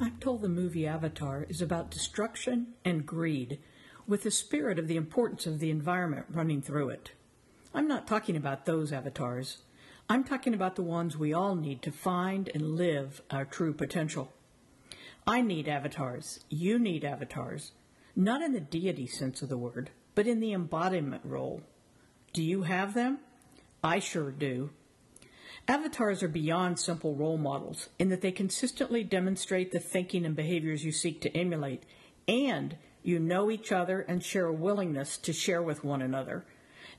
I'm told the movie Avatar is about destruction and greed, with the spirit of the importance of the environment running through it. I'm not talking about those avatars. I'm talking about the ones we all need to find and live our true potential. I need avatars. You need avatars. Not in the deity sense of the word, but in the embodiment role. Do you have them? I sure do. Avatars are beyond simple role models in that they consistently demonstrate the thinking and behaviors you seek to emulate, and you know each other and share a willingness to share with one another.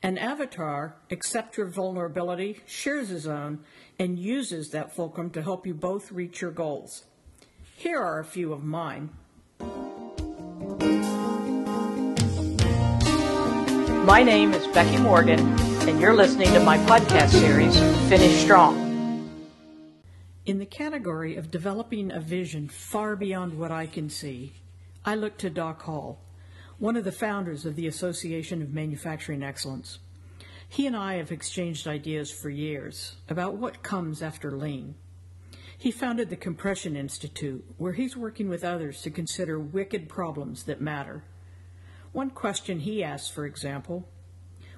An avatar accepts your vulnerability, shares his own, and uses that fulcrum to help you both reach your goals. Here are a few of mine. My name is Becky Morgan, and you're listening to my podcast series, Finish Strong. In the category of developing a vision far beyond what I can see, I look to Doc Hall, one of the founders of the Association of Manufacturing Excellence. He and I have exchanged ideas for years about what comes after lean. He founded the Compression Institute, where he's working with others to consider wicked problems that matter. One question he asks, for example,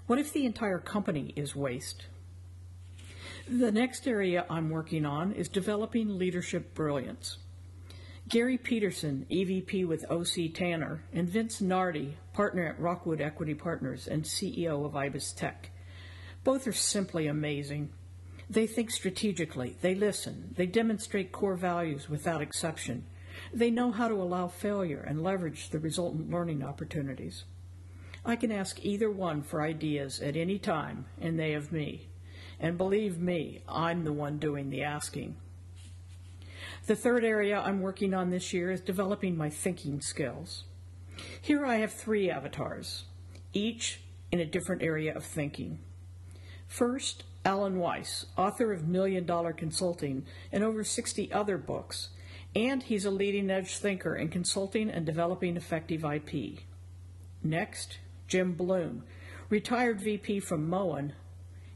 what if the entire company is waste? The next area I'm working on is developing leadership brilliance. Gary Peterson, EVP with OC Tanner, and Vince Nardi, partner at Rockwood Equity Partners and CEO of Ibis Tech. Both are simply amazing. They think strategically, they listen, they demonstrate core values without exception. They know how to allow failure and leverage the resultant learning opportunities. I can ask either one for ideas at any time, and they of me. And believe me, I'm the one doing the asking. The third area I'm working on this year is developing my thinking skills. Here I have three avatars, each in a different area of thinking. First, Alan Weiss, author of Million Dollar Consulting and over 60 other books, and he's a leading-edge thinker in consulting and developing effective IP. Next, Jim Bloom, retired VP from Moen.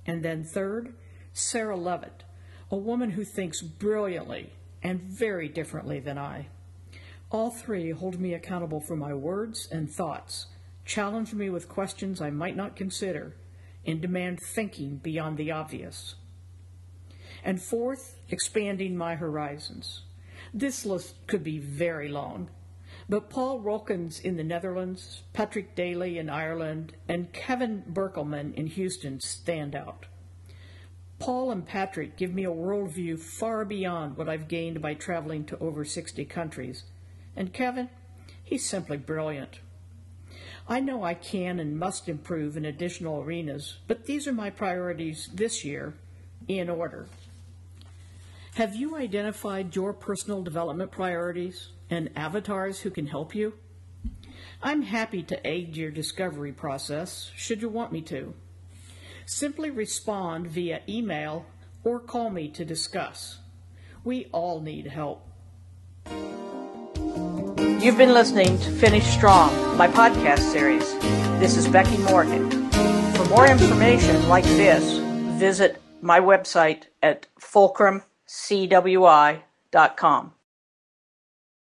And then third, Sarah Levitt, a woman who thinks brilliantly and very differently than I. All three hold me accountable for my words and thoughts, challenge me with questions I might not consider, and demand thinking beyond the obvious. And fourth, expanding my horizons. This list could be very long, but Paul Rolkins in the Netherlands, Patrick Daly in Ireland, and Kevin Berkelman in Houston stand out. Paul and Patrick give me a worldview far beyond what I've gained by traveling to over 60 countries, and Kevin, he's simply brilliant. I know I can and must improve in additional arenas, but these are my priorities this year in order. Have you identified your personal development priorities and avatars who can help you? I'm happy to aid your discovery process, should you want me to. Simply respond via email or call me to discuss. We all need help. You've been listening to Finish Strong, my podcast series. This is Becky Morgan. For more information like this, visit my website at fulcrum.com. CWI.com.